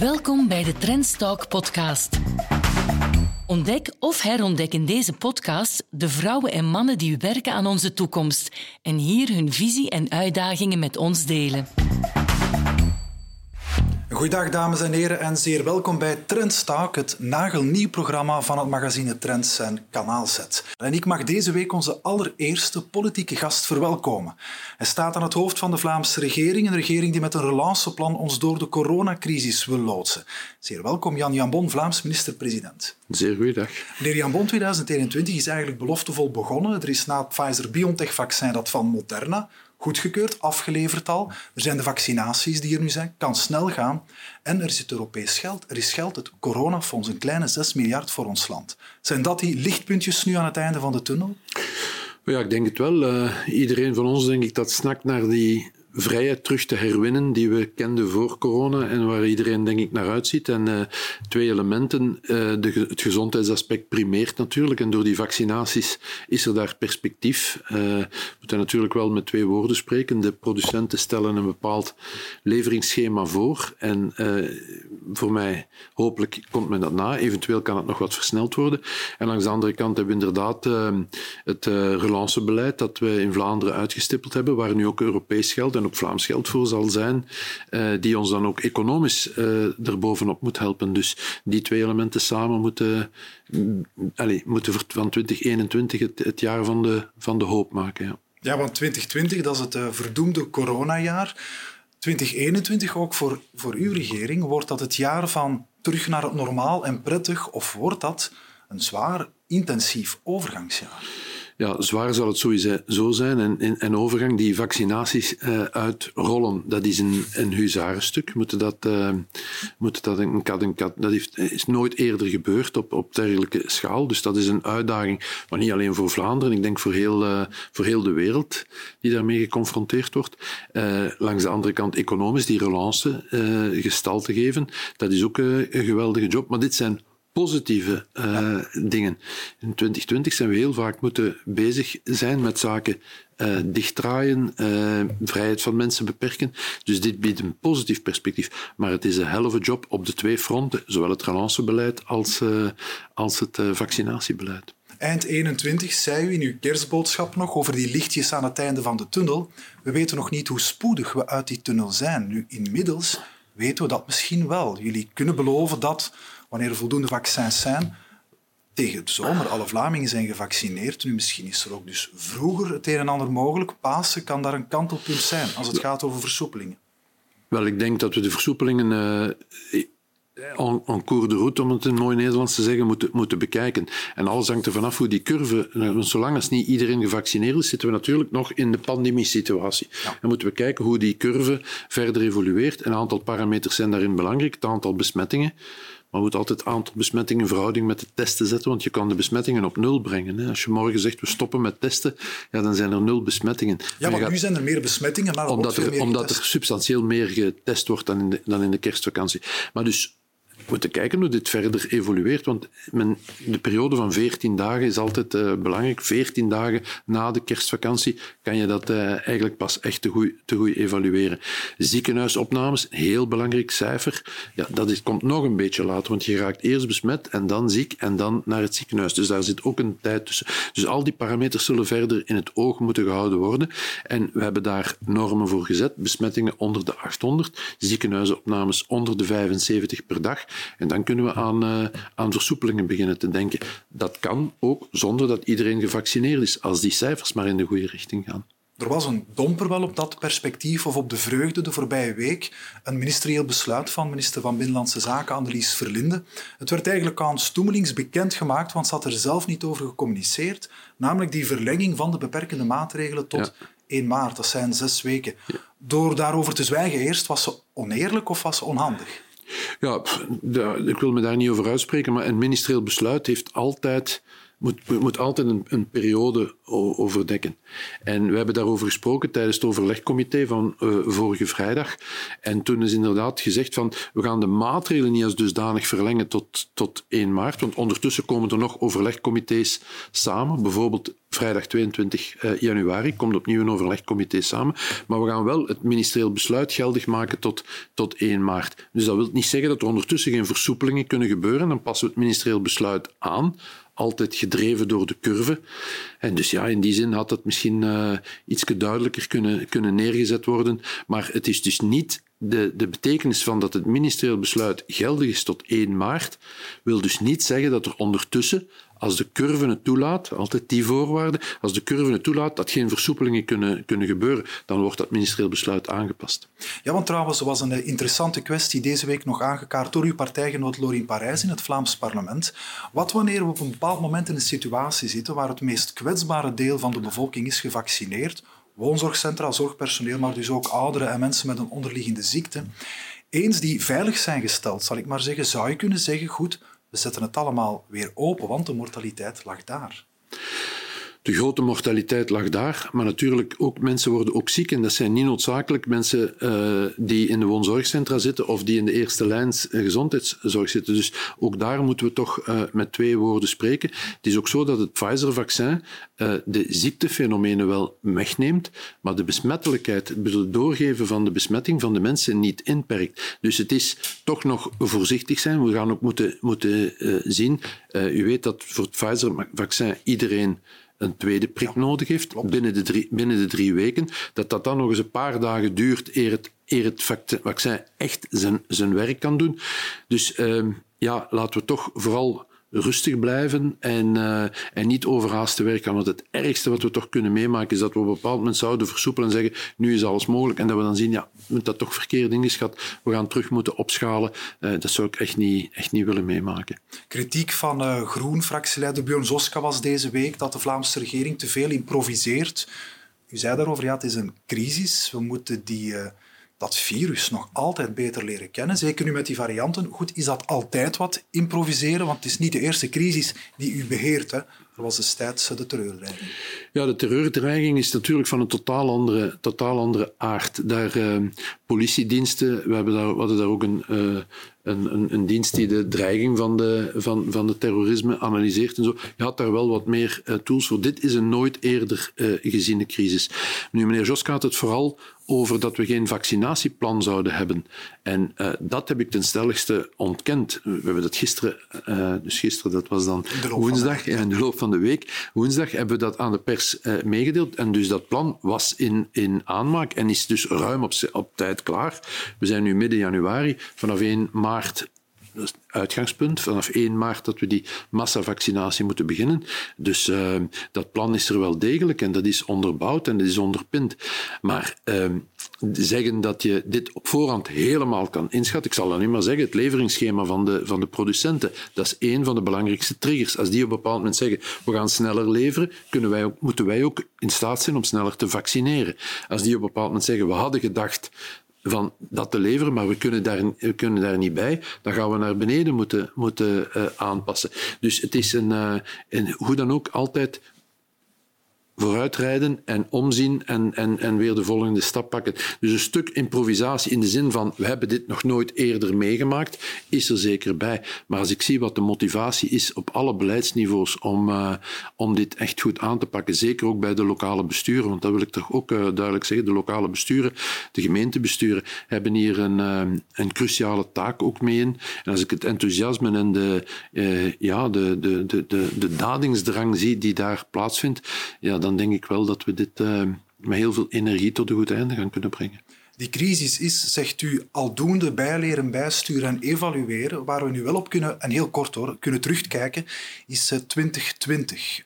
Welkom bij de Trends Talk podcast. Ontdek of herontdek in deze podcast de vrouwen en mannen die werken aan onze toekomst en hier hun visie en uitdagingen met ons delen. Goeiedag dames en heren en zeer welkom bij Trends Talk, het nagelnieuw programma van het magazine Trends en Kanaal Z. En ik mag deze week onze allereerste politieke gast verwelkomen. Hij staat aan het hoofd van de Vlaamse regering, een regering die met een relanceplan ons door de coronacrisis wil loodsen. Zeer welkom Jan Jambon, Vlaams minister-president. Zeer goeiedag. Meneer Jambon, 2021 is eigenlijk beloftevol begonnen. Er is na het Pfizer-BioNTech-vaccin dat van Moderna. Goedgekeurd, afgeleverd al. Er zijn de vaccinaties die er nu zijn. Kan snel gaan. En er zit Europees geld. Er is geld, het coronafonds, een kleine 6 miljard voor ons land. Zijn dat die lichtpuntjes nu aan het einde van de tunnel? Ja, ik denk het wel. Iedereen van ons, denk ik, dat snakt naar die vrijheid terug te herwinnen die we kenden voor corona en waar iedereen, denk ik, naar uitziet. En twee elementen. Het gezondheidsaspect primeert natuurlijk en door die vaccinaties is er daar perspectief. We moeten natuurlijk wel met twee woorden spreken. De producenten stellen een bepaald leveringsschema voor en voor mij, hopelijk komt men dat na. Eventueel kan het nog wat versneld worden. En langs de andere kant hebben we inderdaad het relancebeleid dat we in Vlaanderen uitgestippeld hebben, waar nu ook Europees geld en ook Vlaams geld voor zal zijn, die ons dan ook economisch erbovenop moet helpen. Dus die twee elementen samen moeten van 2021 het jaar van de hoop maken. Ja. Ja, want 2020, dat is het verdoemde coronajaar. 2021, ook voor uw regering, wordt dat het jaar van terug naar het normaal en prettig, of wordt dat een zwaar, intensief overgangsjaar? Ja, zwaar zal het sowieso zijn. En overgang, die vaccinaties uitrollen, dat is een huzarenstuk. Dat is nooit eerder gebeurd op dergelijke schaal. Dus dat is een uitdaging, maar niet alleen voor Vlaanderen. Ik denk voor heel de wereld die daarmee geconfronteerd wordt. Langs de andere kant economisch, die relance gestalte geven. Dat is ook een geweldige job. Maar dit zijn positieve dingen. In 2020 zijn we heel vaak moeten bezig zijn met zaken dichtdraaien, vrijheid van mensen beperken. Dus dit biedt een positief perspectief. Maar het is een helve job op de twee fronten, zowel het relancebeleid als het vaccinatiebeleid. Eind 2021 zei u in uw kerstboodschap nog over die lichtjes aan het einde van de tunnel. We weten nog niet hoe spoedig we uit die tunnel zijn. Nu, inmiddels weten we dat misschien wel. Jullie kunnen beloven dat wanneer er voldoende vaccins zijn, tegen de zomer, alle Vlamingen zijn gevaccineerd. Nu, misschien is er ook dus vroeger het een en ander mogelijk. Pasen kan daar een kantelpunt zijn als het gaat over versoepelingen. Wel, ik denk dat we de versoepelingen en cours de route, om het in mooi Nederlands te zeggen, moeten bekijken. En alles hangt er vanaf hoe die curve. Want zolang als niet iedereen gevaccineerd is, zitten we natuurlijk nog in de pandemiesituatie. Ja. Dan moeten we kijken hoe die curve verder evolueert. Een aantal parameters zijn daarin belangrijk. Het aantal besmettingen. Maar we moeten altijd het aantal besmettingen in verhouding met de testen zetten, want je kan de besmettingen op 0 brengen. Hè. Als je morgen zegt, we stoppen met testen, ja, dan zijn er 0 besmettingen. Ja, want nu zijn er meer besmettingen, maar omdat er substantieel meer getest wordt dan in de kerstvakantie. Maar dus, we moeten kijken hoe dit verder evolueert, want de periode van 14 dagen is altijd belangrijk. 14 dagen na de kerstvakantie kan je dat eigenlijk pas echt te goed evalueren. Ziekenhuisopnames, heel belangrijk cijfer. Ja, komt nog een beetje later, want je raakt eerst besmet en dan ziek en dan naar het ziekenhuis. Dus daar zit ook een tijd tussen. Dus al die parameters zullen verder in het oog moeten gehouden worden. En we hebben daar normen voor gezet. Besmettingen onder de 800, ziekenhuisopnames onder de 75 per dag. En dan kunnen we aan versoepelingen beginnen te denken. Dat kan ook zonder dat iedereen gevaccineerd is, als die cijfers maar in de goede richting gaan. Er was een domper wel op dat perspectief of op de vreugde de voorbije week. Een ministerieel besluit van minister van Binnenlandse Zaken, Annelies Verlinden. Het werd eigenlijk aan stoemelings bekendgemaakt, want ze had er zelf niet over gecommuniceerd. Namelijk die verlenging van de beperkende maatregelen tot 1 maart. Dat zijn 6 weken. Ja. Door daarover te zwijgen eerst, was ze oneerlijk of was ze onhandig? Ja, ik wil me daar niet over uitspreken, maar een ministerieel besluit moet altijd een periode overdekken. En we hebben daarover gesproken tijdens het overlegcomité van vorige vrijdag. En toen is inderdaad gezegd van, we gaan de maatregelen niet als dusdanig verlengen tot 1 maart, want ondertussen komen er nog overlegcomité's samen, bijvoorbeeld vrijdag 22 januari komt opnieuw een overlegcomité samen, maar we gaan wel het ministerieel besluit geldig maken tot 1 maart. Dus dat wil niet zeggen dat er ondertussen geen versoepelingen kunnen gebeuren. Dan passen we het ministerieel besluit aan, altijd gedreven door de curve. En dus ja, in die zin had dat misschien iets duidelijker kunnen neergezet worden. Maar het is dus niet de betekenis van dat het ministerieel besluit geldig is tot 1 maart, wil dus niet zeggen dat er ondertussen, als de curve het toelaat, altijd die voorwaarden, als de curve het toelaat dat geen versoepelingen kunnen gebeuren, dan wordt dat ministerieel besluit aangepast. Ja, want trouwens, er was een interessante kwestie deze week nog aangekaart door uw partijgenoot Loïc Parys in het Vlaams parlement. Wat wanneer we op een bepaald moment in een situatie zitten waar het meest kwetsbare deel van de bevolking is gevaccineerd, woonzorgcentra, zorgpersoneel, maar dus ook ouderen en mensen met een onderliggende ziekte, eens die veilig zijn gesteld, zal ik maar zeggen, zou je kunnen zeggen, goed, we zetten het allemaal weer open, want de mortaliteit lag daar. De grote mortaliteit lag daar, maar natuurlijk ook mensen worden ook ziek en dat zijn niet noodzakelijk mensen die in de woonzorgcentra zitten of die in de eerste lijns gezondheidszorg zitten. Dus ook daar moeten we toch met twee woorden spreken. Het is ook zo dat het Pfizer-vaccin de ziektefenomenen wel wegneemt, maar de besmettelijkheid, het doorgeven van de besmetting van de mensen niet inperkt. Dus het is toch nog voorzichtig zijn. We gaan ook moeten zien. U weet dat voor het Pfizer-vaccin iedereen een tweede prik nodig heeft, binnen de drie weken, dat dan nog eens een paar dagen duurt eer het vaccin echt zijn werk kan doen. Dus laten we toch vooral rustig blijven en niet overhaast te werk gaan. Want het ergste wat we toch kunnen meemaken is dat we op een bepaald moment zouden versoepelen en zeggen, nu is alles mogelijk. En dat we dan zien, ja, dat toch verkeerd ingeschat. We gaan terug moeten opschalen. Dat zou ik echt niet willen meemaken. Kritiek van Groen-fractieleider Björn Rzoska was deze week dat de Vlaamse regering te veel improviseert. U zei daarover, ja, het is een crisis. We moeten dat virus nog altijd beter leren kennen, zeker nu met die varianten. Goed, is dat altijd wat improviseren? Want het is niet de eerste crisis die u beheert, hè? Er was destijds de terreurdreiging. Ja, de terreurdreiging is natuurlijk van een totaal andere aard. Daar politiediensten, we hadden daar ook een dienst die de dreiging van de terrorisme analyseert en zo. Je had daar wel wat meer tools voor. Dit is een nooit eerder geziene crisis. Nu, meneer Rzoska had het vooral over dat we geen vaccinatieplan zouden hebben. En dat heb ik ten stelligste ontkend. We hebben dat gisteren, dat was dan woensdag, in de loop van de week, woensdag, hebben we dat aan de pers meegedeeld. En dus dat plan was in aanmaak en is dus ruim op tijd klaar. We zijn nu midden januari, vanaf 1 maart, dat is het uitgangspunt, vanaf 1 maart dat we die massavaccinatie moeten beginnen. Dus dat plan is er wel degelijk en dat is onderbouwd en dat is onderpind. Maar zeggen dat je dit op voorhand helemaal kan inschatten, ik zal dan niet maar zeggen, het leveringsschema van de producenten, dat is één van de belangrijkste triggers. Als die op een bepaald moment zeggen, we gaan sneller leveren, moeten wij ook in staat zijn om sneller te vaccineren. Als die op een bepaald moment zeggen, we hadden gedacht van dat te leveren, maar we kunnen daar niet bij, dan gaan we naar beneden moeten aanpassen. Dus het is een hoe dan ook altijd vooruitrijden en omzien en weer de volgende stap pakken. Dus een stuk improvisatie in de zin van we hebben dit nog nooit eerder meegemaakt, is er zeker bij. Maar als ik zie wat de motivatie is op alle beleidsniveaus om dit echt goed aan te pakken, zeker ook bij de lokale besturen, want dat wil ik toch ook duidelijk zeggen, de lokale besturen, de gemeentebesturen, hebben hier een cruciale taak ook mee in. En als ik het enthousiasme en de dadingsdrang zie die daar plaatsvindt, ja, dan denk ik wel dat we dit met heel veel energie tot een goed einde gaan kunnen brengen. Die crisis is, zegt u, aldoende bijleren, bijsturen en evalueren. Waar we nu wel op kunnen, en heel kort hoor, kunnen terugkijken, is 2020.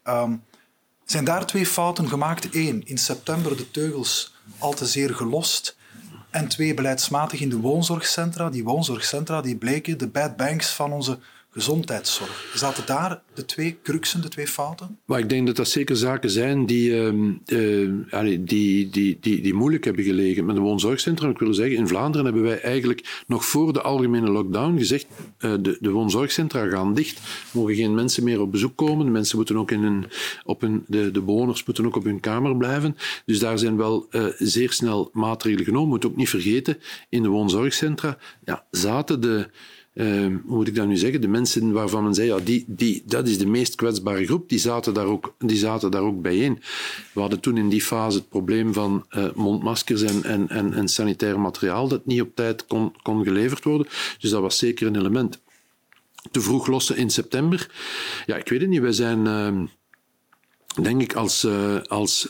Zijn daar 2 fouten gemaakt? 1, in september de teugels al te zeer gelost. En 2, beleidsmatig in de woonzorgcentra. Die woonzorgcentra die bleken de bad banks van onze gezondheidszorg. Zaten daar de 2 cruxen, de 2 fouten? Maar ik denk dat dat zeker zaken zijn die moeilijk hebben gelegen. Met de woonzorgcentra, ik wil zeggen, in Vlaanderen hebben wij eigenlijk nog voor de algemene lockdown gezegd, de woonzorgcentra gaan dicht, mogen geen mensen meer op bezoek komen, de mensen moeten ook de bewoners moeten ook op hun kamer blijven. Dus daar zijn wel zeer snel maatregelen genomen. Moet ook niet vergeten, in de woonzorgcentra zaten de hoe moet ik dat nu zeggen, de mensen waarvan men zei, ja, dat is de meest kwetsbare groep, die zaten daar ook bijeen. We hadden toen in die fase het probleem van mondmaskers en sanitair materiaal dat niet op tijd kon geleverd worden. Dus dat was zeker een element. Te vroeg lossen in september. Ja, ik weet het niet. Wij zijn, denk ik, als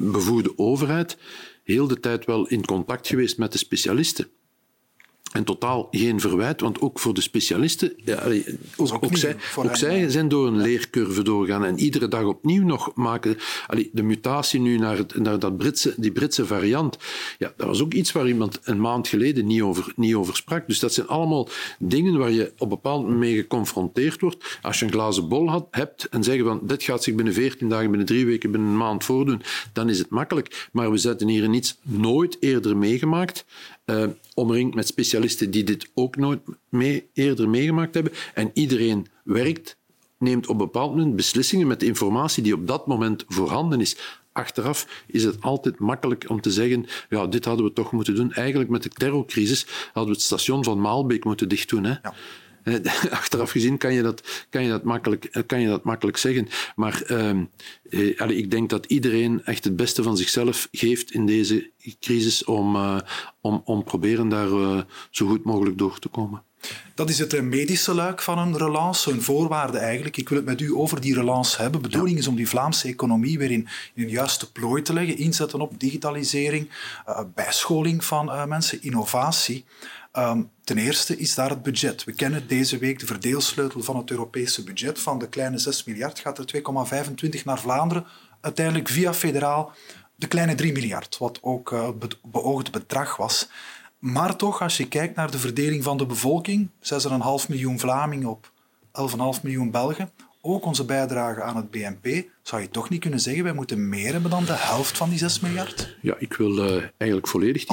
bevoegde overheid heel de tijd wel in contact geweest met de specialisten. En totaal geen verwijt, want ook voor de specialisten, ook zij zijn door een leercurve doorgaan en iedere dag opnieuw nog maken. De mutatie nu naar die Britse variant, ja, dat was ook iets waar iemand een maand geleden niet over sprak. Dus dat zijn allemaal dingen waar je op bepaald moment mee geconfronteerd wordt. Als je een glazen bol hebt en zeggen van dit gaat zich binnen 14 dagen, binnen 3 weken, binnen een maand voordoen, dan is het makkelijk. Maar we zetten hier in iets nooit eerder meegemaakt. Omringd met specialisten die dit ook nooit eerder meegemaakt hebben. En iedereen neemt op een bepaald moment beslissingen met de informatie die op dat moment voorhanden is. Achteraf is het altijd makkelijk om te zeggen, ja, dit hadden we toch moeten doen. Eigenlijk met de terrorcrisis hadden we het station van Maalbeek moeten dicht doen. Hè? Ja. Achteraf gezien kan je dat makkelijk zeggen. Maar ik denk dat iedereen echt het beste van zichzelf geeft in deze crisis om proberen daar zo goed mogelijk door te komen. Dat is het medische luik van een relance, een voorwaarde eigenlijk. Ik wil het met u over die relance hebben. De bedoeling is om die Vlaamse economie weer in een juiste plooi te leggen. Inzetten op digitalisering, bijscholing van mensen, innovatie. Ten eerste is daar het budget. We kennen deze week de verdeelsleutel van het Europese budget. Van de kleine 6 miljard gaat er 2,25 naar Vlaanderen. Uiteindelijk via federaal de kleine 3 miljard, wat ook het beoogde bedrag was. Maar toch, als je kijkt naar de verdeling van de bevolking, 6,5 miljoen Vlamingen op 11,5 miljoen Belgen, ook onze bijdrage aan het BNP, zou je toch niet kunnen zeggen, wij moeten meer hebben dan de helft van die 6 miljard? Ja, ik wil eigenlijk volledig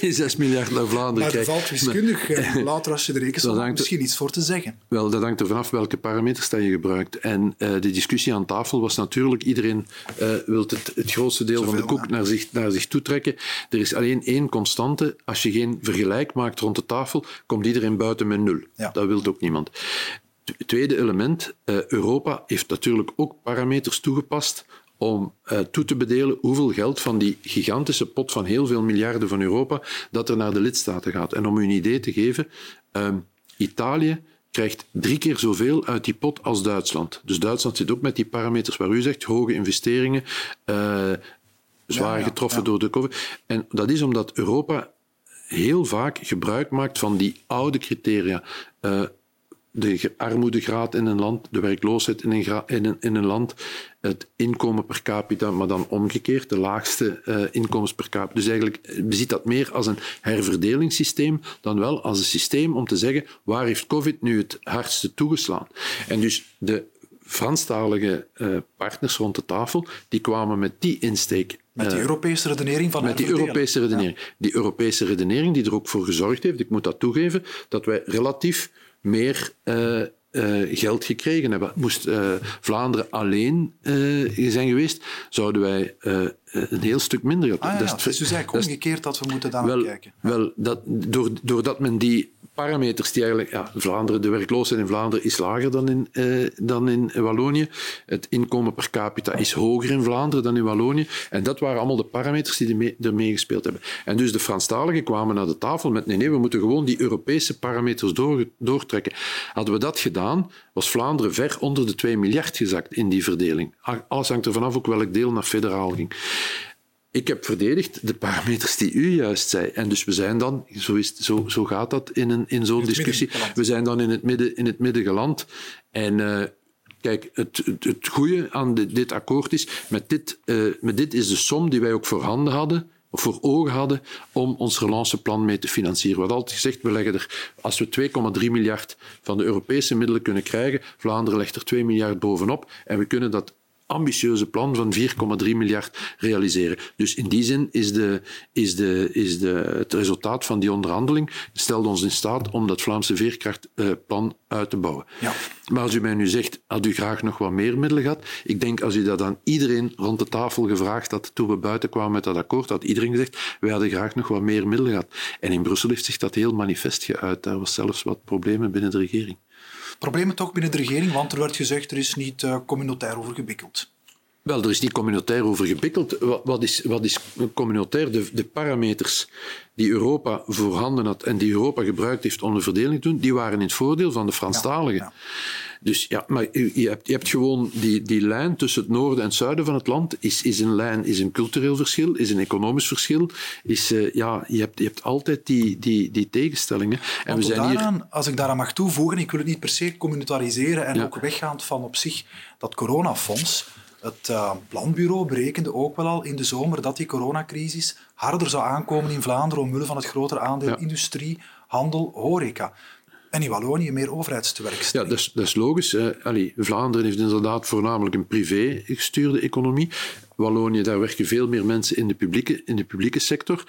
die 6 miljard naar Vlaanderen kijken. Maar het valt wiskundig. Later als je er rekent, is misschien iets voor te zeggen. Wel, dat hangt er vanaf welke parameters dat je gebruikt. En de discussie aan tafel was natuurlijk, iedereen wil het grootste deel zoveel van de koek naar zich toe trekken. Er is alleen één constante. Als je geen vergelijk maakt rond de tafel, komt iedereen buiten met 0. Ja. Dat wil ook niemand. Tweede element, Europa heeft natuurlijk ook parameters toegepast om toe te bedelen hoeveel geld van die gigantische pot van heel veel miljarden van Europa dat er naar de lidstaten gaat. En om u een idee te geven, Italië krijgt 3 keer zoveel uit die pot als Duitsland. Dus Duitsland zit ook met die parameters waar u zegt, hoge investeringen, zwaar getroffen door de COVID. En dat is omdat Europa heel vaak gebruik maakt van die oude criteria. De armoedegraad in een land, de werkloosheid in een land, het inkomen per capita, maar dan omgekeerd, de laagste inkomens per capita. Dus eigenlijk beziet dat meer als een herverdelingssysteem dan wel als een systeem om te zeggen waar heeft COVID nu het hardste toegeslaan. En dus de Franstalige partners rond de tafel, die kwamen met die insteek. Met die Europese redenering van herverdelen. Die Europese redenering die er ook voor gezorgd heeft, ik moet dat toegeven, dat wij relatief meer geld gekregen hebben. Moest Vlaanderen alleen zijn geweest, zouden wij een heel stuk minder geld hebben. Het is dus eigenlijk omgekeerd dat we moeten daar naar kijken. Wel, doordat men die parameters die eigenlijk... Ja, Vlaanderen, de werkloosheid in Vlaanderen is lager dan in Wallonië. Het inkomen per capita is hoger in Vlaanderen dan in Wallonië. En dat waren allemaal de parameters die ermee gespeeld hebben. En dus de Franstaligen kwamen naar de tafel met nee, we moeten gewoon die Europese parameters doortrekken. Hadden we dat gedaan, was Vlaanderen ver onder de 2 miljard gezakt in die verdeling. Alles hangt er vanaf ook welk deel naar federaal ging. Ik heb verdedigd de parameters die u juist zei. En dus we zijn dan, zo gaat dat in zo'n discussie, we zijn dan in het midden geland. En kijk, het goede aan dit akkoord is, met dit is de som die wij ook voor ogen hadden, om ons relanceplan mee te financieren. We hadden altijd gezegd, we leggen er, als we 2,3 miljard van de Europese middelen kunnen krijgen, Vlaanderen legt er 2 miljard bovenop en we kunnen dat ambitieuze plan van 4,3 miljard realiseren. Dus in die zin is het resultaat van die onderhandeling stelde ons in staat om dat Vlaamse veerkrachtplan uit te bouwen. Ja. Maar als u mij nu zegt, had u graag nog wat meer middelen gehad? Ik denk, als u dat aan iedereen rond de tafel gevraagd had toen we buiten kwamen met dat akkoord, had iedereen gezegd, wij hadden graag nog wat meer middelen gehad. En in Brussel heeft zich dat heel manifest geuit. Daar was zelfs wat problemen binnen de regering. Problemen toch binnen de regering, want er werd gezegd er is niet communautair over gebikkeld. Wel, er is niet communautair over gebikkeld. Wat is communautair? De parameters die Europa voorhanden had en die Europa gebruikt heeft om de verdeling te doen, die waren in het voordeel van de Franstaligen. Ja. Dus ja, maar je hebt gewoon die lijn tussen het noorden en het zuiden van het land is een lijn, is een cultureel verschil, is een economisch verschil. Je hebt altijd die tegenstellingen. En we zijn als ik daaraan mag toevoegen, ik wil het niet per se communautariseren en ook weggaand van op zich dat coronafonds. Het planbureau berekende ook wel al in de zomer dat die coronacrisis harder zou aankomen in Vlaanderen omwille van het grotere aandeel industrie, handel, horeca. En in Wallonië meer overheidstewerkstelling. Ja, dat is logisch. Vlaanderen heeft inderdaad voornamelijk een privé-gestuurde economie. Wallonië, daar werken veel meer mensen in de publieke sector.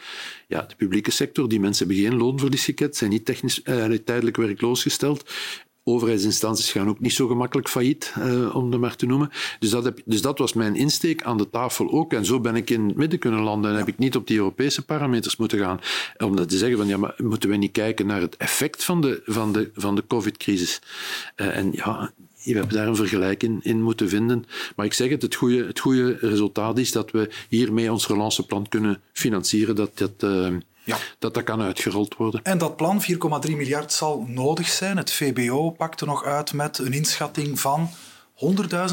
Ja, de publieke sector, die mensen hebben geen loonverlies gekend, zijn niet technisch, tijdelijk werkloos gesteld. Overheidsinstanties gaan ook niet zo gemakkelijk failliet, om dat maar te noemen. Dus dat was mijn insteek aan de tafel ook. En zo ben ik in het midden kunnen landen en heb ik niet op die Europese parameters moeten gaan. Om dat te zeggen van, ja, maar moeten we niet kijken naar het effect van de COVID-crisis? We hebben daar een vergelijk in moeten vinden. Maar ik zeg het goede resultaat is dat we hiermee ons relanceplan kunnen financieren, dat kan uitgerold worden. En dat plan, 4,3 miljard, zal nodig zijn. Het VBO pakt er nog uit met een inschatting van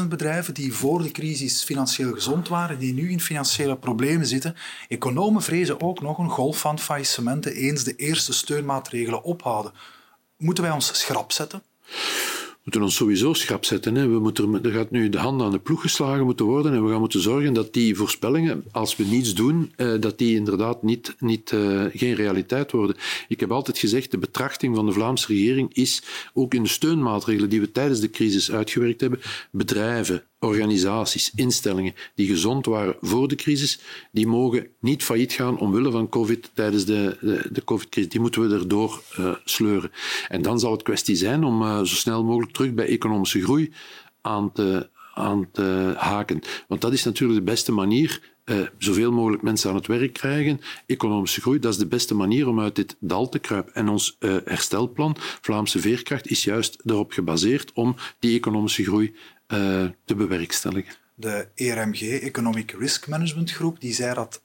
100.000 bedrijven die voor de crisis financieel gezond waren, die nu in financiële problemen zitten. Economen vrezen ook nog een golf van faillissementen eens de eerste steunmaatregelen ophouden. Moeten wij ons schrap zetten? We moeten ons sowieso schrap zetten. Hè. Er gaat nu de hand aan de ploeg geslagen moeten worden en we gaan moeten zorgen dat die voorspellingen, als we niets doen, dat die inderdaad geen realiteit worden. Ik heb altijd gezegd, de betrachting van de Vlaamse regering is, ook in de steunmaatregelen die we tijdens de crisis uitgewerkt hebben, bedrijven, organisaties, instellingen die gezond waren voor de crisis, die mogen niet failliet gaan omwille van COVID tijdens de COVID-crisis. Die moeten we erdoor sleuren. En dan zal het kwestie zijn om zo snel mogelijk terug bij economische groei aan te haken. Want dat is natuurlijk de beste manier. Zoveel mogelijk mensen aan het werk krijgen, economische groei, dat is de beste manier om uit dit dal te kruipen. En ons herstelplan, Vlaamse Veerkracht, is juist daarop gebaseerd om die economische groei te bewerkstelligen. De ERMG, Economic Risk Management Groep, die zei dat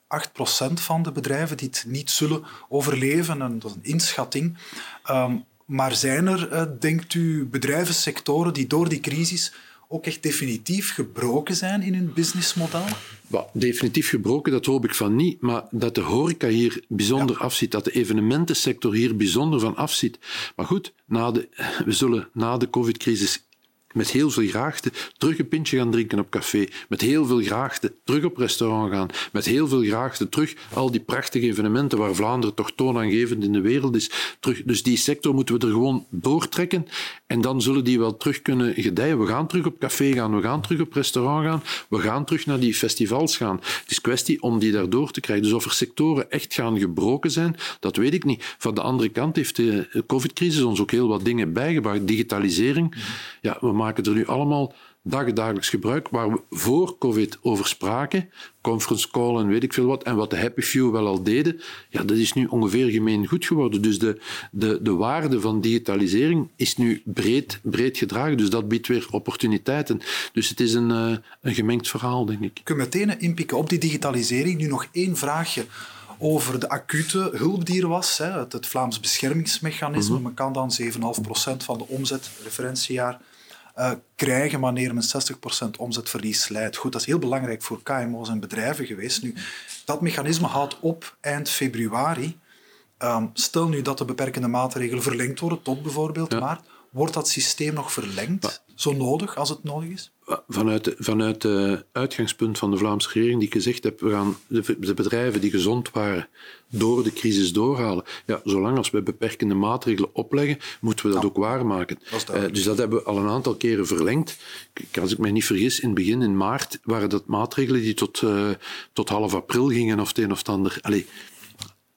8% van de bedrijven die het niet zullen overleven, en dat is een inschatting. Maar zijn er, denkt u, bedrijvensectoren die door die crisis ook echt definitief gebroken zijn in hun businessmodel? Definitief gebroken, dat hoop ik van niet. Maar dat de horeca hier bijzonder afziet, dat de evenementensector hier bijzonder van afziet. Maar goed, we zullen na de COVID-crisis met heel veel graagte terug een pintje gaan drinken op café, met heel veel graagte terug op restaurant gaan, met heel veel graagte terug al die prachtige evenementen waar Vlaanderen toch toonaangevend in de wereld is. Terug. Dus die sector moeten we er gewoon doortrekken en dan zullen die wel terug kunnen gedijen. We gaan terug op café gaan, we gaan terug op restaurant gaan, we gaan terug naar die festivals gaan. Het is kwestie om die daardoor te krijgen. Dus of er sectoren echt gaan gebroken zijn, dat weet ik niet. Van de andere kant heeft de COVID-crisis ons ook heel wat dingen bijgebracht. Digitalisering, we maken er nu allemaal dagelijks gebruik, waar we voor COVID over spraken, conference call en weet ik veel wat, en wat de happy few wel al deden, dat is nu ongeveer gemeen goed geworden. Dus de waarde van digitalisering is nu breed gedragen, dus dat biedt weer opportuniteiten. Dus het is een gemengd verhaal, denk ik. Ik kan meteen inpikken op die digitalisering. Nu nog één vraagje over de acute hulp die er was, het Vlaams beschermingsmechanisme. Men kan dan 7,5% van de omzet, referentiejaar, krijgen wanneer men 60% omzetverlies leidt. Goed, dat is heel belangrijk voor KMO's en bedrijven geweest. Nu, dat mechanisme houdt op eind februari. Stel nu dat de beperkende maatregelen verlengd worden tot bijvoorbeeld maart. Wordt dat systeem nog verlengd, zo nodig, als het nodig is? Vanuit het uitgangspunt van de Vlaamse regering die ik gezegd heb, we gaan de bedrijven die gezond waren door de crisis doorhalen. Ja, zolang als we beperkende maatregelen opleggen, moeten we dat ook waarmaken. Dus dat hebben we al een aantal keren verlengd. Als ik mij niet vergis, in het begin, in maart, waren dat maatregelen die tot half april gingen of het een of het ander. Allee,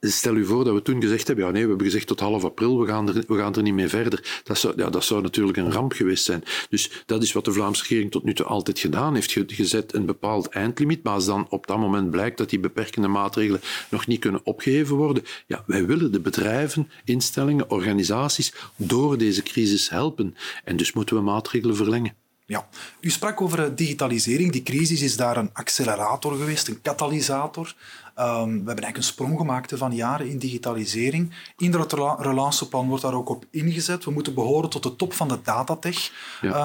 stel u voor dat we toen gezegd hebben, we hebben gezegd tot half april, we gaan er niet mee verder. Dat zou natuurlijk een ramp geweest zijn. Dus dat is wat de Vlaamse regering tot nu toe altijd gedaan heeft, gezet een bepaald eindlimiet, maar als dan op dat moment blijkt dat die beperkende maatregelen nog niet kunnen opgeheven worden, wij willen de bedrijven, instellingen, organisaties door deze crisis helpen. En dus moeten we maatregelen verlengen. Ja, u sprak over digitalisering. Die crisis is daar een accelerator geweest, een katalysator. We hebben eigenlijk een sprong gemaakt van jaren in digitalisering. In dat relanceplan wordt daar ook op ingezet. We moeten behoren tot de top van de datatech,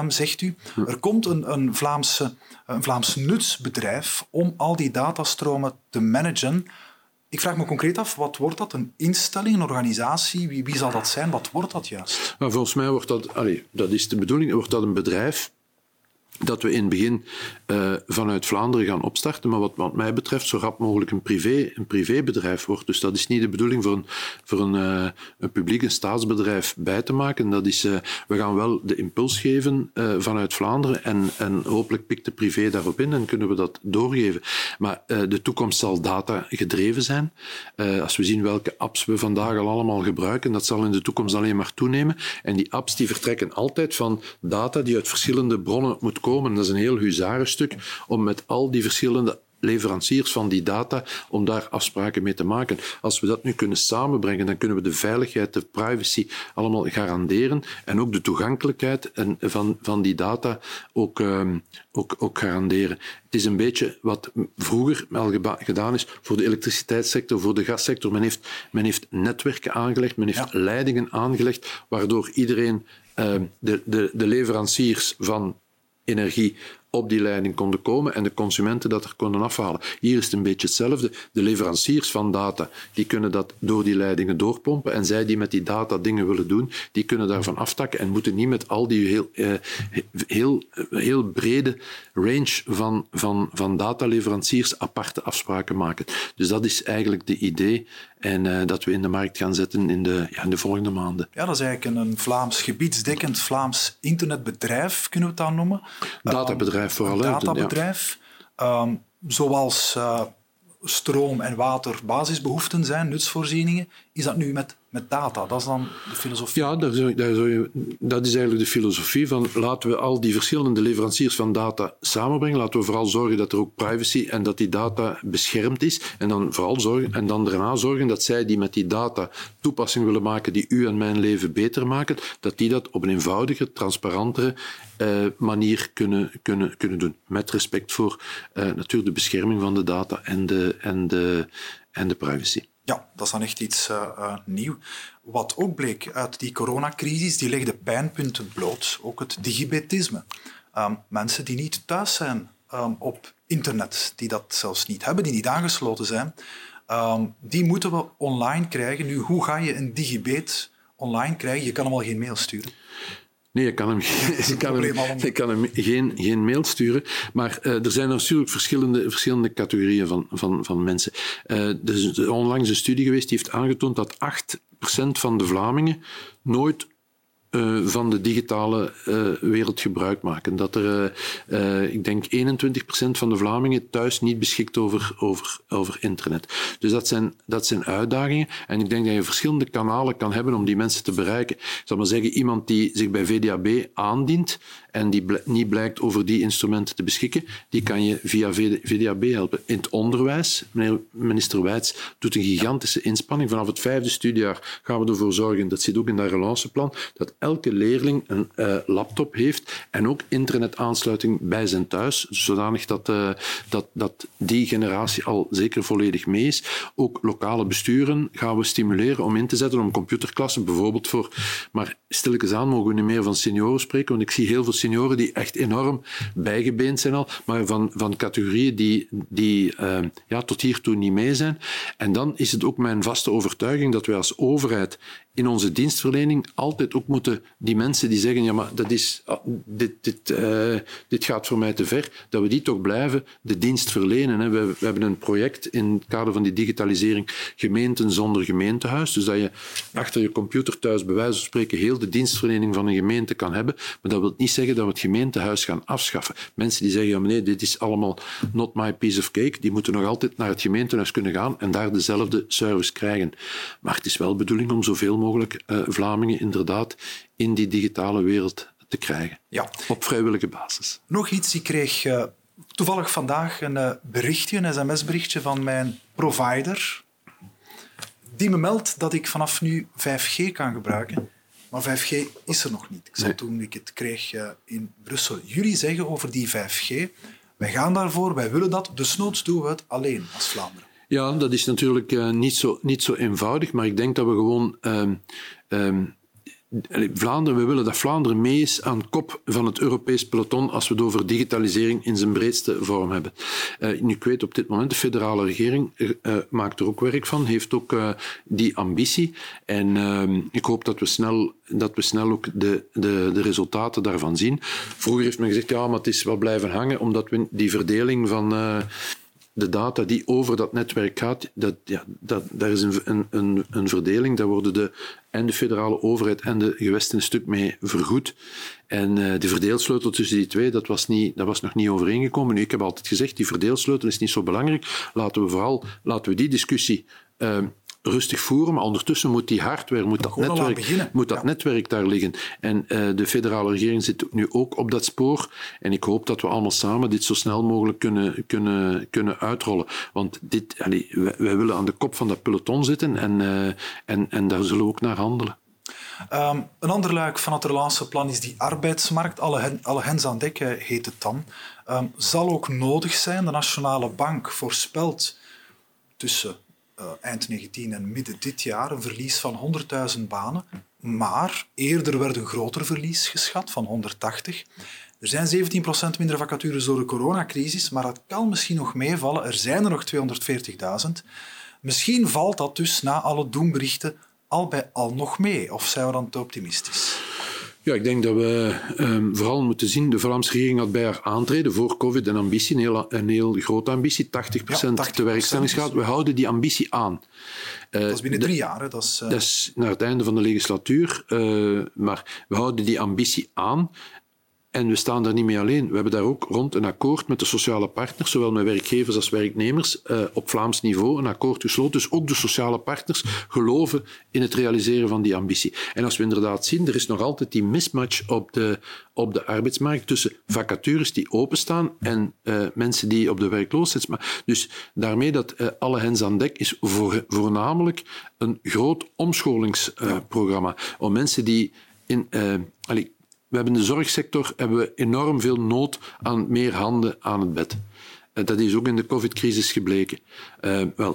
zegt u. Er komt een Vlaams nutsbedrijf om al die datastromen te managen. Ik vraag me concreet af, wat wordt dat? Een instelling, een organisatie? Wie zal dat zijn? Wat wordt dat juist? Nou, volgens mij wordt dat, dat is de bedoeling, wordt dat een bedrijf dat we in het begin vanuit Vlaanderen gaan opstarten, maar wat mij betreft zo rap mogelijk een privébedrijf wordt. Dus dat is niet de bedoeling voor een publiek, een staatsbedrijf bij te maken. Dat is, we gaan wel de impuls geven vanuit Vlaanderen en hopelijk pikt de privé daarop in en kunnen we dat doorgeven. Maar de toekomst zal data gedreven zijn. Als we zien welke apps we vandaag al allemaal gebruiken, dat zal in de toekomst alleen maar toenemen. En die apps die vertrekken altijd van data die uit verschillende bronnen moet komen. Dat is een heel huzarenstuk om met al die verschillende leveranciers van die data, om daar afspraken mee te maken. Als we dat nu kunnen samenbrengen, dan kunnen we de veiligheid, de privacy allemaal garanderen en ook de toegankelijkheid van die data ook garanderen. Het is een beetje wat vroeger al gedaan is voor de elektriciteitssector, voor de gassector. Men heeft netwerken aangelegd, men heeft leidingen aangelegd, waardoor iedereen, de leveranciers van energie op die leiding konden komen en de consumenten dat er konden afhalen. Hier is het een beetje hetzelfde. De leveranciers van data, die kunnen dat door die leidingen doorpompen en zij die met die data dingen willen doen, die kunnen daarvan aftakken en moeten niet met al die heel brede range van dataleveranciers aparte afspraken maken. Dus dat is eigenlijk de idee en dat we in de markt gaan zetten in de volgende maanden. Ja, dat is eigenlijk een Vlaams gebiedsdekkend Vlaams internetbedrijf, kunnen we het dan noemen. Databedrijf. Een databedrijf, zoals stroom en water basisbehoeften zijn, nutsvoorzieningen, is dat nu met data? Dat is dan de filosofie? Ja, dat is eigenlijk de filosofie van laten we al die verschillende leveranciers van data samenbrengen. Laten we vooral zorgen dat er ook privacy en dat die data beschermd is. En dan vooral zorgen en dan daarna zorgen dat zij die met die data toepassing willen maken die u en mijn leven beter maken, dat die dat op een eenvoudige, transparantere manier kunnen doen. Met respect voor natuurlijk de bescherming van de data en de privacy. Ja, dat is dan echt iets nieuw. Wat ook bleek uit die coronacrisis, die legde pijnpunten bloot. Ook het digibetisme. Mensen die niet thuis zijn op internet, die dat zelfs niet hebben, die niet aangesloten zijn, die moeten we online krijgen. Nu, hoe ga je een digibet online krijgen? Je kan hem al geen mail sturen. Nee, ik kan hem geen mail sturen. Maar er zijn natuurlijk verschillende categorieën van mensen. Er is onlangs een studie geweest die heeft aangetoond dat 8% van de Vlamingen nooit van de digitale wereld gebruik maken. Dat er, ik denk, 21% van de Vlamingen thuis niet beschikt over internet. Dus dat zijn uitdagingen. En ik denk dat je verschillende kanalen kan hebben om die mensen te bereiken. Ik zal maar zeggen, iemand die zich bij VDAB aandient en die niet blijkt over die instrumenten te beschikken, die kan je via VDAB helpen. In het onderwijs, meneer minister Wijts doet een gigantische inspanning. Vanaf het 5e studiejaar gaan we ervoor zorgen, dat zit ook in dat relanceplan, dat elke leerling een laptop heeft en ook internetaansluiting bij zijn thuis, zodanig dat die generatie al zeker volledig mee is. Ook lokale besturen gaan we stimuleren om in te zetten om computerklassen, bijvoorbeeld voor... Maar stilletjes aan mogen we niet meer van senioren spreken, want ik zie heel veel senioren die echt enorm bijgebeend zijn al, maar van categorieën die tot hiertoe niet mee zijn. En dan is het ook mijn vaste overtuiging dat wij als overheid in onze dienstverlening altijd ook moeten die mensen die zeggen, ja, maar dat is, dit gaat voor mij te ver, dat we die toch blijven de dienst verlenen. Hè. We hebben een project in het kader van die digitalisering gemeenten zonder gemeentehuis, dus dat je achter je computer thuis bij wijze van spreken heel de dienstverlening van een gemeente kan hebben, maar dat wil niet zeggen dat we het gemeentehuis gaan afschaffen. Mensen die zeggen, ja, nee, dit is allemaal not my piece of cake, die moeten nog altijd naar het gemeentehuis kunnen gaan en daar dezelfde service krijgen. Maar het is wel bedoeling om zoveel mogelijk Vlamingen inderdaad in die digitale wereld te krijgen. Ja. Op vrijwillige basis. Nog iets, ik kreeg toevallig vandaag een sms-berichtje van mijn provider, die me meldt dat ik vanaf nu 5G kan gebruiken. Maar 5G is er nog niet. Ik zei toen ik het kreeg in Brussel jullie zeggen over die 5G. Wij gaan daarvoor, wij willen dat, dus noods doen we het alleen als Vlaanderen. Ja, dat is natuurlijk niet zo eenvoudig, maar ik denk dat we gewoon... Vlaanderen, we willen dat Vlaanderen mee is aan kop van het Europees peloton als we het over digitalisering in zijn breedste vorm hebben. Ik weet op dit moment, de federale regering maakt er ook werk van, heeft ook die ambitie. En ik hoop dat we snel ook de resultaten daarvan zien. Vroeger heeft men gezegd, ja, maar het is wel blijven hangen, omdat we die verdeling van... de data die over dat netwerk gaat, daar is een verdeling. Daar worden de federale overheid en de gewesten een stuk mee vergoed. En de verdeelsleutel tussen die twee, dat was nog niet overeengekomen. Nu, ik heb altijd gezegd, die verdeelsleutel is niet zo belangrijk. Laten we die discussie rustig voeren, maar ondertussen moet die hardware, moet dat netwerk daar liggen. En de federale regering zit nu ook op dat spoor en ik hoop dat we allemaal samen dit zo snel mogelijk kunnen uitrollen. Want wij willen aan de kop van dat peloton zitten en daar zullen we ook naar handelen. Een ander luik van het relanceplan is die arbeidsmarkt. Alle hens aan dek heet het dan. Zal ook nodig zijn. De Nationale Bank voorspelt tussen eind 19 en midden dit jaar een verlies van 100.000 banen. Maar eerder werd een groter verlies geschat van 180. Er zijn 17% minder vacatures door de coronacrisis, maar dat kan misschien nog meevallen. Er zijn er nog 240.000. Misschien valt dat dus na alle doemberichten al bij al nog mee. Of zijn we dan te optimistisch? Ja, ik denk dat we vooral moeten zien, de Vlaamse regering had bij haar aantreden voor COVID een ambitie, een heel grote ambitie, 80% tewerkstellingsgraad. We houden die ambitie aan. Dat is binnen 3 jaar. Dat is naar het einde van de legislatuur. Maar we houden die ambitie aan. En we staan daar niet mee alleen. We hebben daar ook rond een akkoord met de sociale partners, zowel met werkgevers als werknemers, op Vlaams niveau een akkoord gesloten. Dus ook de sociale partners geloven in het realiseren van die ambitie. En als we inderdaad zien, er is nog altijd die mismatch op de arbeidsmarkt tussen vacatures die openstaan en mensen die op de werkloosheid staan. Dus daarmee dat alle hens aan dek is voornamelijk een groot omscholingsprogramma. Om mensen die in... We hebben in de zorgsector enorm veel nood aan meer handen aan het bed. Dat is ook in de COVID-crisis gebleken.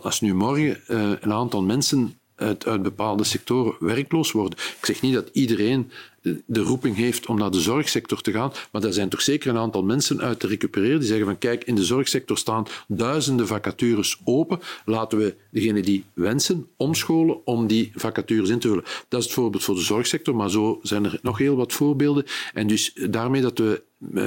Als nu morgen een aantal mensen uit bepaalde sectoren werkloos worden. Ik zeg niet dat iedereen de roeping heeft om naar de zorgsector te gaan, maar er zijn toch zeker een aantal mensen uit te recupereren die zeggen van kijk, in de zorgsector staan duizenden vacatures open. Laten we degenen die wensen omscholen om die vacatures in te vullen. Dat is het voorbeeld voor de zorgsector, maar zo zijn er nog heel wat voorbeelden. En dus daarmee dat we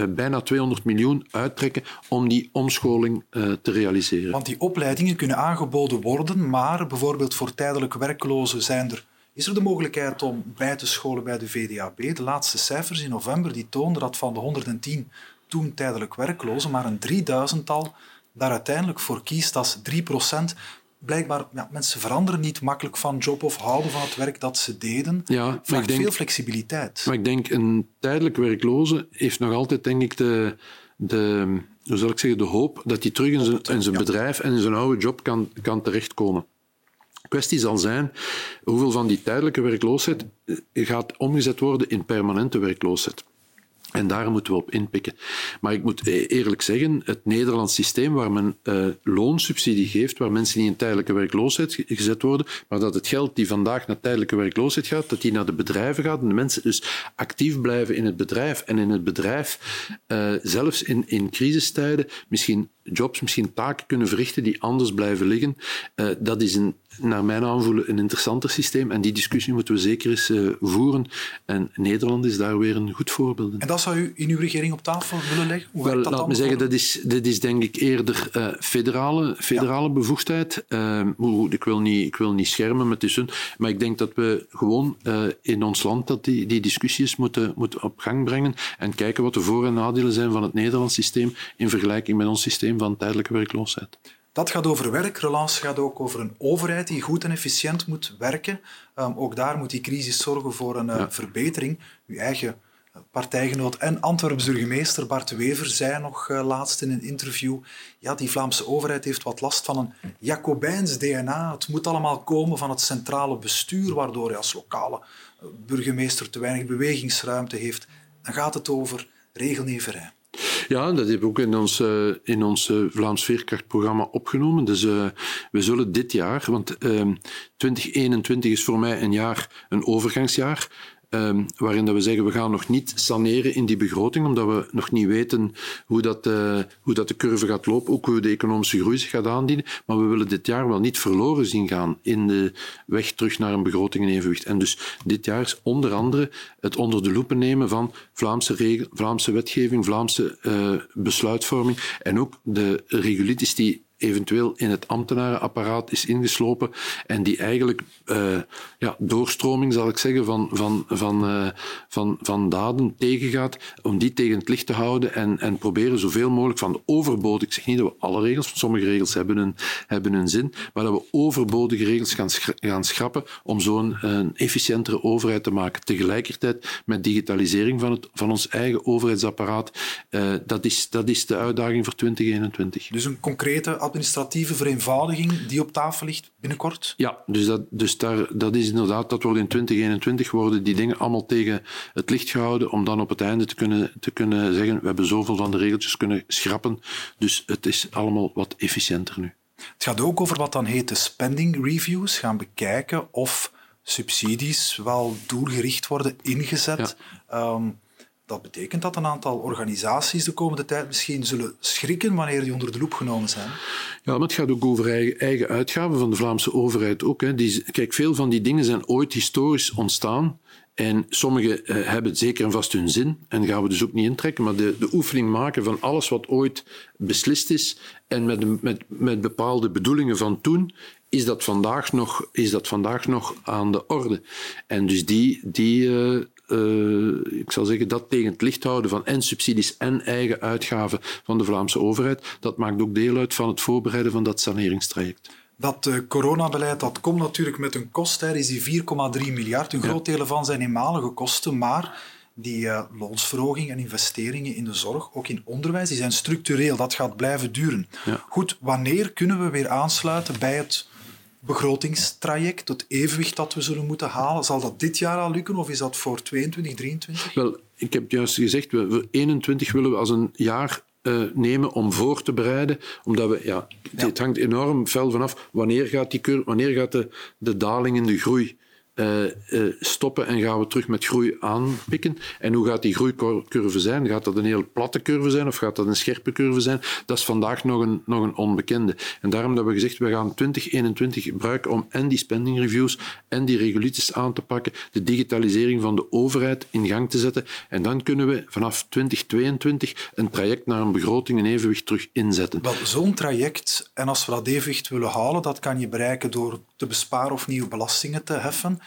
bijna 200 miljoen uittrekken om die omscholing te realiseren. Want die opleidingen kunnen aangeboden worden, maar bijvoorbeeld voor tijdelijk werklozen is er de mogelijkheid om bij te scholen bij de VDAB. De laatste cijfers in november die toonden dat van de 110 toen tijdelijk werklozen maar een 3000-tal daar uiteindelijk voor kiest, dat is 3%. Blijkbaar, ja, mensen veranderen niet makkelijk van job of houden van het werk dat ze deden. Ja, vraagt veel flexibiliteit. Maar ik denk, een tijdelijk werkloze heeft nog altijd, denk ik, de hoop dat hij terug in zijn bedrijf en in zijn oude job kan terechtkomen. kwestie zal zijn hoeveel van die tijdelijke werkloosheid gaat omgezet worden in permanente werkloosheid. En daar moeten we op inpikken. Maar ik moet eerlijk zeggen, het Nederlands systeem waar men loonsubsidie geeft, waar mensen niet in tijdelijke werkloosheid gezet worden, maar dat het geld die vandaag naar tijdelijke werkloosheid gaat, dat die naar de bedrijven gaat en de mensen dus actief blijven in het bedrijf en in het bedrijf, zelfs in crisistijden, misschien jobs, misschien taken kunnen verrichten die anders blijven liggen. Dat is naar mijn aanvoelen een interessanter systeem en die discussie moeten we zeker eens voeren. En Nederland is daar weer een goed voorbeeld in. En dat zou u in uw regering op tafel willen leggen? Hoe wel, laat me zeggen, dat is denk ik eerder federale bevoegdheid. Ik wil niet schermen met tussen, maar ik denk dat we gewoon in ons land dat die discussies moeten op gang brengen en kijken wat de voor- en nadelen zijn van het Nederlands systeem in vergelijking met ons systeem van tijdelijke werkloosheid. Dat gaat over werk. Relance gaat ook over een overheid die goed en efficiënt moet werken. Ook daar moet die crisis zorgen voor een verbetering. Uw eigen partijgenoot en Antwerps burgemeester Bart Wever zei nog laatst in een interview die Vlaamse overheid heeft wat last van een Jacobijns DNA. Het moet allemaal komen van het centrale bestuur, waardoor je als lokale burgemeester te weinig bewegingsruimte heeft. Dan gaat het over regelneverij. Ja, dat hebben we ook in ons Vlaams Veerkrachtprogramma opgenomen. Dus we zullen dit jaar, want 2021 is voor mij een overgangsjaar, waarin dat we zeggen, we gaan nog niet saneren in die begroting, omdat we nog niet weten hoe dat de curve gaat lopen, ook hoe de economische groei zich gaat aandienen. Maar we willen dit jaar wel niet verloren zien gaan in de weg terug naar een begroting in evenwicht. En dus dit jaar is onder andere het onder de loep nemen van Vlaamse wetgeving, Vlaamse besluitvorming en ook de regulitis die eventueel in het ambtenarenapparaat is ingeslopen en die eigenlijk doorstroming, zal ik zeggen, van daden tegengaat, om die tegen het licht te houden en proberen zoveel mogelijk van de overbodige, ik zeg niet dat we alle regels, want sommige regels hebben hun zin, maar dat we overbodige regels gaan schrappen om zo'n efficiëntere overheid te maken. Tegelijkertijd met digitalisering van ons eigen overheidsapparaat, dat is de uitdaging voor 2021. Dus een concrete administratieve vereenvoudiging die op tafel ligt binnenkort? Ja, dus dat is inderdaad, dat wordt in 2021 worden die dingen allemaal tegen het licht gehouden om dan op het einde te kunnen zeggen, we hebben zoveel van de regeltjes kunnen schrappen, dus het is allemaal wat efficiënter nu. Het gaat ook over wat dan heet de spending reviews, gaan bekijken of subsidies wel doelgericht worden ingezet. Ja. Dat betekent dat een aantal organisaties de komende tijd misschien zullen schrikken wanneer die onder de loep genomen zijn. Ja, maar het gaat ook over eigen uitgaven van de Vlaamse overheid ook, hè. Kijk, veel van die dingen zijn ooit historisch ontstaan. En sommige hebben zeker en vast hun zin en gaan we dus ook niet intrekken. Maar de oefening maken van alles wat ooit beslist is en met bepaalde bedoelingen van toen, is dat vandaag nog aan de orde. En dus ik zou zeggen, dat tegen het licht houden van en subsidies en eigen uitgaven van de Vlaamse overheid, dat maakt ook deel uit van het voorbereiden van dat saneringstraject. Dat coronabeleid, dat komt natuurlijk met een kost, hè, is die 4,3 miljard. Een groot deel van zijn eenmalige kosten, maar die loonsverhoging en investeringen in de zorg, ook in onderwijs, die zijn structureel. Dat gaat blijven duren. Ja. Goed, wanneer kunnen we weer aansluiten bij het begrotingstraject, het evenwicht dat we zullen moeten halen? Zal dat dit jaar al lukken of is dat voor 22, 23? Wel, ik heb juist gezegd, voor 21 willen we als een jaar nemen om voor te bereiden, omdat we, het hangt enorm fel vanaf, wanneer gaat de daling in de groei stoppen en gaan we terug met groei aanpikken? En hoe gaat die groeicurve zijn? Gaat dat een heel platte curve zijn of gaat dat een scherpe curve zijn? Dat is vandaag nog een onbekende. En daarom hebben we gezegd, we gaan 2021 gebruiken om en die spending reviews en die regulitis aan te pakken, de digitalisering van de overheid in gang te zetten. En dan kunnen we vanaf 2022 een traject naar een begroting in evenwicht terug inzetten. Wel, zo'n traject, en als we dat evenwicht willen halen, dat kan je bereiken door te besparen of nieuwe belastingen te heffen.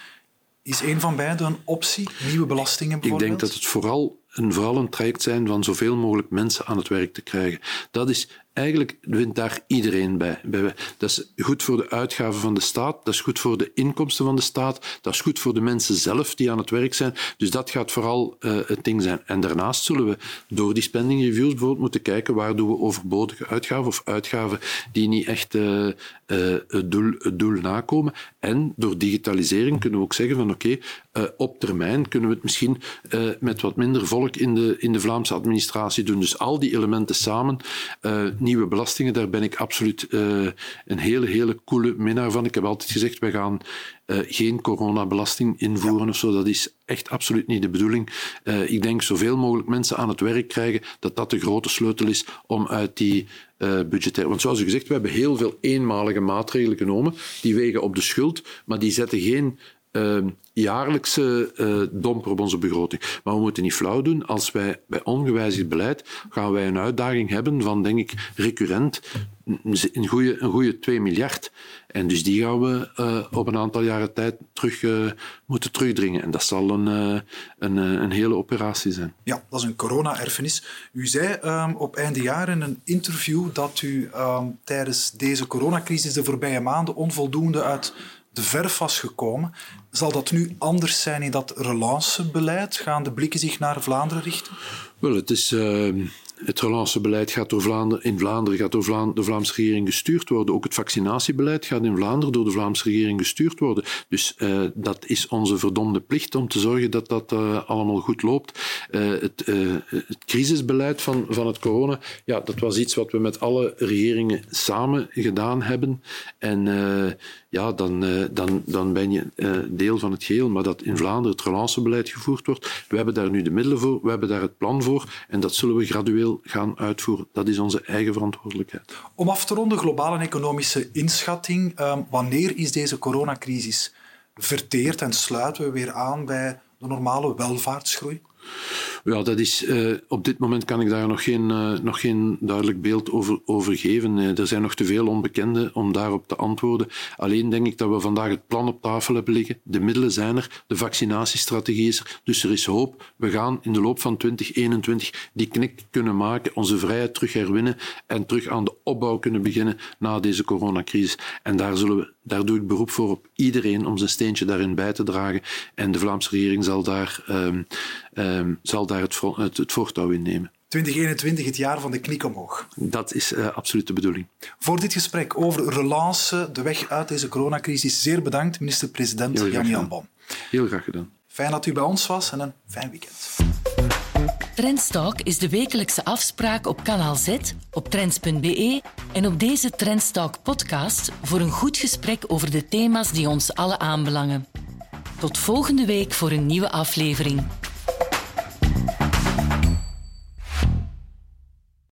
Is een van beide een optie? Nieuwe belastingen bijvoorbeeld? Ik denk dat het vooral vooral een traject zijn van zoveel mogelijk mensen aan het werk te krijgen. Dat is eigenlijk, wint daar iedereen bij. Dat is goed voor de uitgaven van de staat, dat is goed voor de inkomsten van de staat, dat is goed voor de mensen zelf die aan het werk zijn. Dus dat gaat vooral het ding zijn. En daarnaast zullen we door die spending reviews bijvoorbeeld moeten kijken waar doen we overbodige uitgaven of uitgaven die niet echt het doel nakomen. En door digitalisering kunnen we ook zeggen van oké, op termijn kunnen we het misschien met wat minder volk in de Vlaamse administratie doen. Dus al die elementen samen, nieuwe belastingen, daar ben ik absoluut een hele coole minnaar van. Ik heb altijd gezegd, wij gaan geen coronabelasting invoeren of zo. Dat is echt absoluut niet de bedoeling. Ik denk zoveel mogelijk mensen aan het werk krijgen, dat dat de grote sleutel is om uit die budgettair. Want zoals u gezegd, we hebben heel veel eenmalige maatregelen genomen. Die wegen op de schuld, maar die zetten geen jaarlijkse domper op onze begroting. Maar we moeten niet flauw doen. Als wij bij ongewijzigd beleid gaan wij een uitdaging hebben van, denk ik, recurrent een goede 2 miljard. En dus die gaan we op een aantal jaren tijd moeten terugdringen. En dat zal een hele operatie zijn. Ja, dat is een corona-erfenis. U zei op einde jaar in een interview dat u tijdens deze coronacrisis de voorbije maanden onvoldoende uit de verf was gekomen. Zal dat nu anders zijn in dat relancebeleid? Gaan de blikken zich naar Vlaanderen richten? Wel, het is... Het relancebeleid gaat door de Vlaamse regering gestuurd worden. Ook het vaccinatiebeleid gaat in Vlaanderen door de Vlaamse regering gestuurd worden. Dus dat is onze verdomde plicht om te zorgen dat dat allemaal goed loopt. Het crisisbeleid van het corona, ja, dat was iets wat we met alle regeringen samen gedaan hebben. En dan ben je deel van het geheel. Maar dat in Vlaanderen het relancebeleid gevoerd wordt, we hebben daar nu de middelen voor, we hebben daar het plan voor en dat zullen we gradueel gaan uitvoeren. Dat is onze eigen verantwoordelijkheid. Om af te ronden, globale economische inschatting. Wanneer is deze coronacrisis verteerd en sluiten we weer aan bij de normale welvaartsgroei? Ja, dat is, op dit moment kan ik daar nog geen duidelijk beeld over geven. Er zijn nog te veel onbekenden om daarop te antwoorden. Alleen denk ik dat we vandaag het plan op tafel hebben liggen. De middelen zijn er, de vaccinatiestrategie is er. Dus er is hoop. We gaan in de loop van 2021 die knik kunnen maken, onze vrijheid terug herwinnen en terug aan de opbouw kunnen beginnen na deze coronacrisis. En daar doe ik beroep voor op iedereen om zijn steentje daarin bij te dragen. En de Vlaamse regering zal daar het voortouw in nemen. 2021, het jaar van de knik omhoog. Dat is absoluut de bedoeling. Voor dit gesprek over relance, de weg uit deze coronacrisis, zeer bedankt, minister-president Jan Jambon. Heel graag gedaan. Fijn dat u bij ons was en een fijn weekend. Trends Talk is de wekelijkse afspraak op Kanaal Z, op trends.be en op deze Trends Talk podcast voor een goed gesprek over de thema's die ons alle aanbelangen. Tot volgende week voor een nieuwe aflevering.